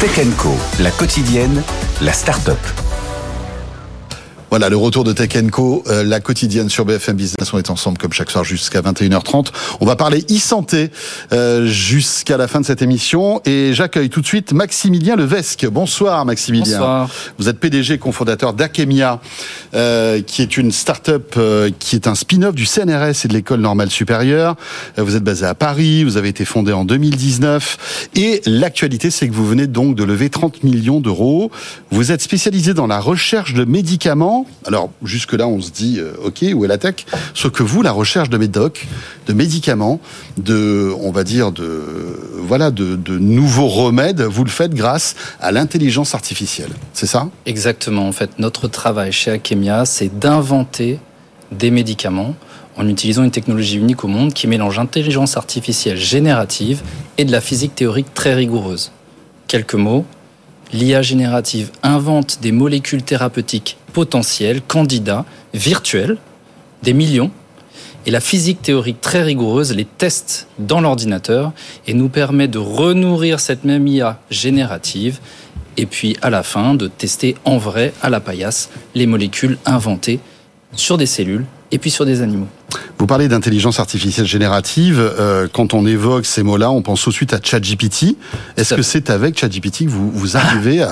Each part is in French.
Tech & Co, la quotidienne, la start-up. Voilà, le retour de Tech & Co, la quotidienne sur BFM Business. On est ensemble comme chaque soir jusqu'à 21h30. On va parler e-santé jusqu'à la fin de cette émission. Et j'accueille tout de suite Maximilien Levesque. Bonsoir Maximilien. Bonsoir. Vous êtes PDG, cofondateur d'Aqemia, qui est une start-up qui est un spin-off du CNRS et de l'École normale supérieure. Vous êtes basé à Paris, vous avez été fondé en 2019. Et l'actualité, c'est que vous venez donc de lever 30 millions d'euros. Vous êtes spécialisé dans la recherche de médicaments. Alors, jusque-là, on se dit, ok, où est la tech ? Sauf que vous, la recherche de médocs, de médicaments, de nouveaux remèdes, vous le faites grâce à l'intelligence artificielle, c'est ça ? Exactement. En fait, notre travail chez Aqemia, c'est d'inventer des médicaments en utilisant une technologie unique au monde qui mélange intelligence artificielle générative et de la physique théorique très rigoureuse. Quelques mots. L'IA générative invente des molécules thérapeutiques potentielles, candidats, virtuelles, des millions. Et la physique théorique très rigoureuse les teste dans l'ordinateur et nous permet de renourrir cette même IA générative. Et puis à la fin, de tester en vrai, à la paillasse, les molécules inventées sur des cellules et puis sur des animaux. Vous parlez d'intelligence artificielle générative. Quand on évoque ces mots-là, on pense tout de suite à ChatGPT. Est-ce que c'est avec ChatGPT que vous arrivez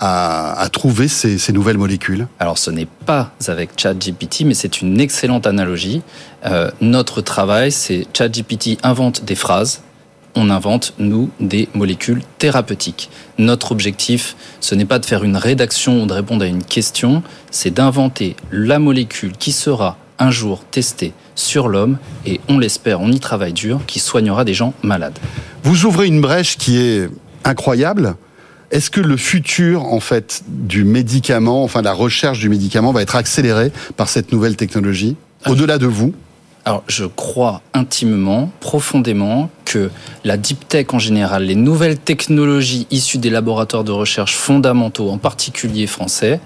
à trouver ces nouvelles molécules ? Alors, ce n'est pas avec ChatGPT, mais c'est une excellente analogie. Notre travail, c'est ChatGPT invente des phrases. On invente, nous, des molécules thérapeutiques. Notre objectif, ce n'est pas de faire une rédaction ou de répondre à une question, c'est d'inventer la molécule qui sera un jour testée sur l'homme, et on l'espère, on y travaille dur, qui soignera des gens malades. Vous ouvrez une brèche qui est incroyable. Est-ce que le futur, en fait, du médicament, enfin la recherche du médicament, va être accéléré par cette nouvelle technologie, au-delà de vous ? Alors, je crois intimement, profondément, que la deep tech en général, les nouvelles technologies issues des laboratoires de recherche fondamentaux, en particulier français,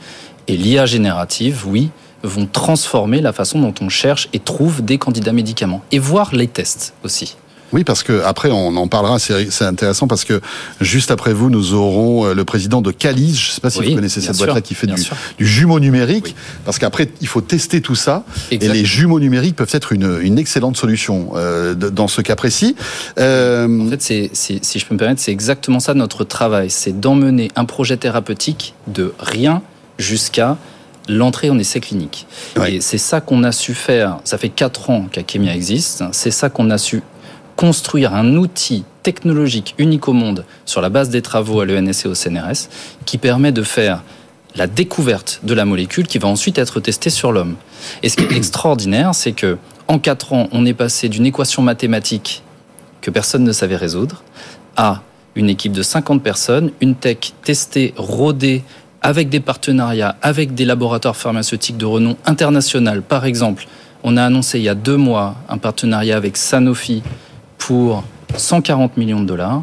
et l'IA générative, oui, vont transformer la façon dont on cherche et trouve des candidats médicaments, et voire les tests aussi. Oui, parce que après on en parlera, c'est intéressant parce que juste après vous, nous aurons le président de Calis, je ne sais pas si vous connaissez cette boîte-là qui fait du jumeau numérique, parce qu'après il faut tester tout ça. Exactement. Et les jumeaux numériques peuvent être une excellente solution dans ce cas précis. En fait, c'est, si je peux me permettre, c'est exactement ça notre travail, c'est d'emmener un projet thérapeutique de rien jusqu'à l'entrée en essai clinique. Ouais. Et c'est ça qu'on a su faire, ça fait 4 ans qu'Aqemia existe, c'est ça qu'on a su construire un outil technologique unique au monde sur la base des travaux à l'ENS et au CNRS qui permet de faire la découverte de la molécule qui va ensuite être testée sur l'homme. Et ce qui est extraordinaire, c'est que en 4 ans, on est passé d'une équation mathématique que personne ne savait résoudre à une équipe de 50 personnes, une tech testée, rodée, avec des partenariats, avec des laboratoires pharmaceutiques de renom international. Par exemple, on a annoncé il y a 2 mois un partenariat avec Sanofi pour 140 millions de dollars,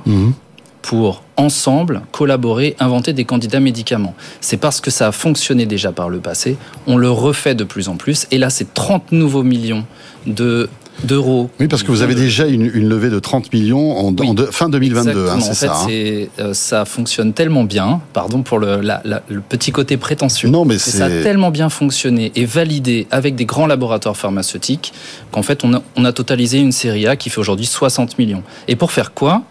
pour ensemble collaborer, inventer des candidats médicaments. C'est parce que ça a fonctionné déjà par le passé, on le refait de plus en plus, et là c'est 30 nouveaux millions d'euros. Oui, parce que vous avez déjà une levée de 30 millions fin 2022, hein, ça fonctionne tellement bien, pardon pour le petit côté prétentieux, non, mais ça a tellement bien fonctionné et validé avec des grands laboratoires pharmaceutiques qu'en fait on a totalisé une série A qui fait aujourd'hui 60 millions. Et pour faire quoi ?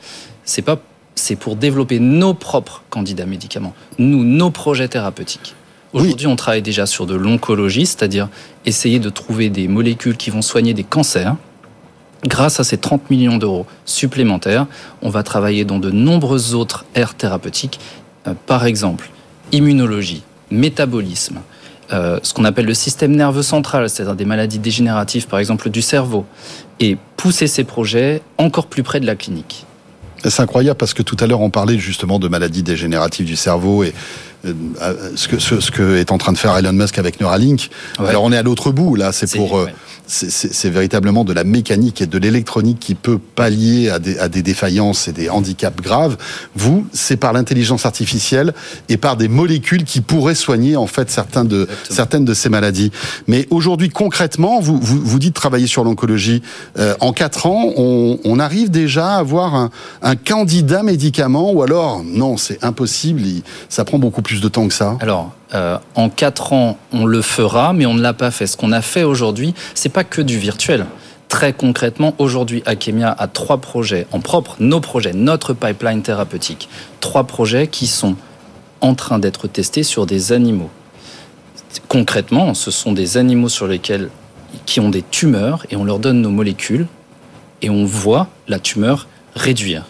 C'est pour développer nos propres candidats médicaments, nos projets thérapeutiques. Aujourd'hui, on travaille déjà sur de l'oncologie, c'est-à-dire essayer de trouver des molécules qui vont soigner des cancers. Grâce à ces 30 millions d'euros supplémentaires, on va travailler dans de nombreuses autres aires thérapeutiques, par exemple immunologie, métabolisme, ce qu'on appelle le système nerveux central, c'est-à-dire des maladies dégénératives, par exemple du cerveau, et pousser ces projets encore plus près de la clinique. C'est incroyable parce que tout à l'heure on parlait justement de maladies dégénératives du cerveau et ce que est en train de faire Elon Musk avec Neuralink. Ouais. Alors on est à l'autre bout là, c'est véritablement de la mécanique et de l'électronique qui peut pallier à des défaillances et des handicaps graves. Vous, c'est par l'intelligence artificielle et par des molécules qui pourraient soigner en fait certaines de ces maladies. Mais aujourd'hui concrètement, vous dites travailler sur l'oncologie. En 4 ans, on arrive déjà à avoir un un candidat médicament ou alors non, c'est impossible, ça prend beaucoup plus de temps que ça? Alors, en 4 ans, on le fera, mais on ne l'a pas fait. Ce qu'on a fait aujourd'hui, c'est pas que du virtuel. Très concrètement, aujourd'hui, Aqemia a 3 projets en propre, nos projets, notre pipeline thérapeutique. 3 projets qui sont en train d'être testés sur des animaux. Concrètement, ce sont des animaux sur lesquels, qui ont des tumeurs, et on leur donne nos molécules et on voit la tumeur réduire.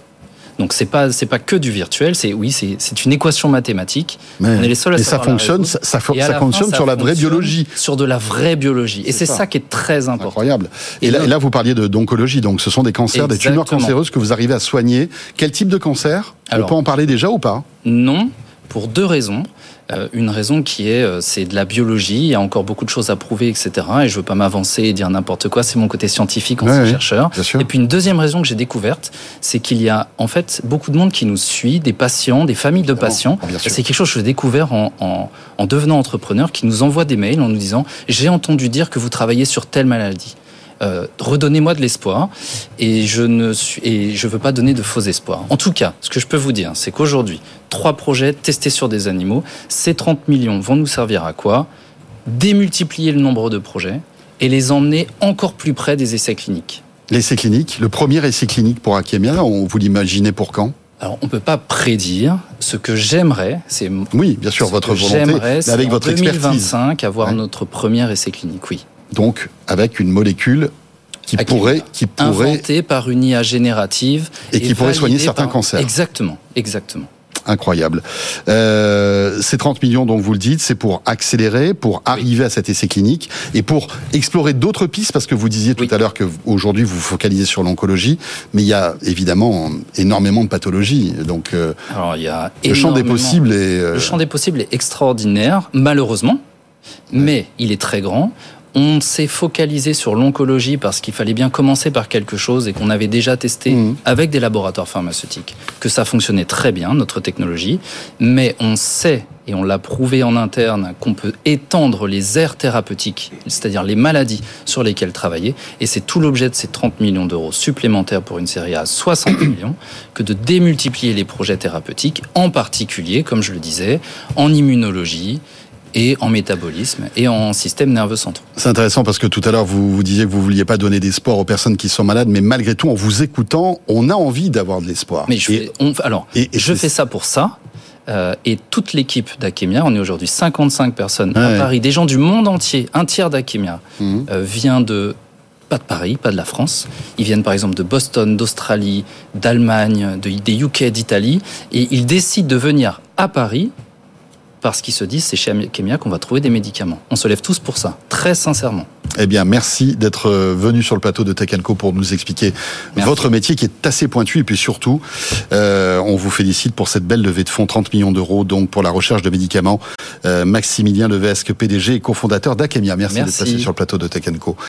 Donc c'est pas que du virtuel, c'est une équation mathématique. Mais on est les seuls à savoir. Ça fonctionne sur la vraie biologie. Sur de la vraie biologie. Et c'est ça qui est très important. Incroyable. Et là vous parliez d'oncologie, donc ce sont des cancers, exactement, des tumeurs cancéreuses que vous arrivez à soigner. Quel type de cancer? Alors, on peut en parler déjà ou pas? Non, pour 2 raisons. Une raison qui est, c'est de la biologie, il y a encore beaucoup de choses à prouver, etc. Et je veux pas m'avancer et dire n'importe quoi, c'est mon côté scientifique en tant que chercheur. Et puis une deuxième raison que j'ai découverte, c'est qu'il y a en fait beaucoup de monde qui nous suit, des patients, des familles de patients. C'est quelque chose que j'ai découvert en devenant entrepreneur, qui nous envoie des mails en nous disant « j'ai entendu dire que vous travaillez sur telle maladie ». Redonnez-moi de l'espoir, et je ne veux pas donner de faux espoirs. En tout cas, ce que je peux vous dire, c'est qu'aujourd'hui, 3 projets testés sur des animaux, ces 30 millions vont nous servir à quoi? Démultiplier le nombre de projets et les emmener encore plus près des essais cliniques. L'essai clinique, le premier essai clinique pour Aqemia, vous l'imaginez pour quand? Alors, on ne peut pas prédire. Ce que j'aimerais, c'est... Oui, bien sûr, votre volonté, c'est avec votre expertise. 2025, avoir notre premier essai clinique, oui. Donc, avec une molécule qui pourrait inventée par une IA générative et qui pourrait soigner certains cancers. Exactement. Incroyable. Ces 30 millions, donc vous le dites, c'est pour accélérer, pour arriver à cet essai clinique et pour explorer d'autres pistes, parce que vous disiez tout à l'heure que aujourd'hui vous vous focalisez sur l'oncologie, mais il y a évidemment énormément de pathologies. Donc, alors, le champ des possibles est... Le champ des possibles est extraordinaire, malheureusement, mais il est très grand. On s'est focalisé sur l'oncologie parce qu'il fallait bien commencer par quelque chose et qu'on avait déjà testé avec des laboratoires pharmaceutiques, que ça fonctionnait très bien, notre technologie. Mais on sait, et on l'a prouvé en interne, qu'on peut étendre les aires thérapeutiques, c'est-à-dire les maladies sur lesquelles travailler. Et c'est tout l'objet de ces 30 millions d'euros supplémentaires pour une série à 60 millions, que de démultiplier les projets thérapeutiques, en particulier, comme je le disais, en immunologie, et en métabolisme, et en système nerveux central. C'est intéressant parce que tout à l'heure, vous disiez que vous ne vouliez pas donner d'espoir aux personnes qui sont malades, mais malgré tout, en vous écoutant, on a envie d'avoir de l'espoir. Mais je fais ça pour ça, et toute l'équipe d'Aqemia, on est aujourd'hui 55 personnes à Paris, des gens du monde entier, un tiers d'Aqemia vient pas de Paris, pas de la France. Ils viennent par exemple de Boston, d'Australie, d'Allemagne, des UK, d'Italie, et ils décident de venir à Paris parce qu'ils se disent, c'est chez Aqemia qu'on va trouver des médicaments. On se lève tous pour ça, très sincèrement. Eh bien, merci d'être venu sur le plateau de Tech & Co pour nous expliquer votre métier qui est assez pointu. Et puis surtout, on vous félicite pour cette belle levée de fonds, 30 millions d'euros donc pour la recherche de médicaments. Maximilien Levesque, PDG et cofondateur d'Aqemia. Merci d'être passé sur le plateau de Tech & Co.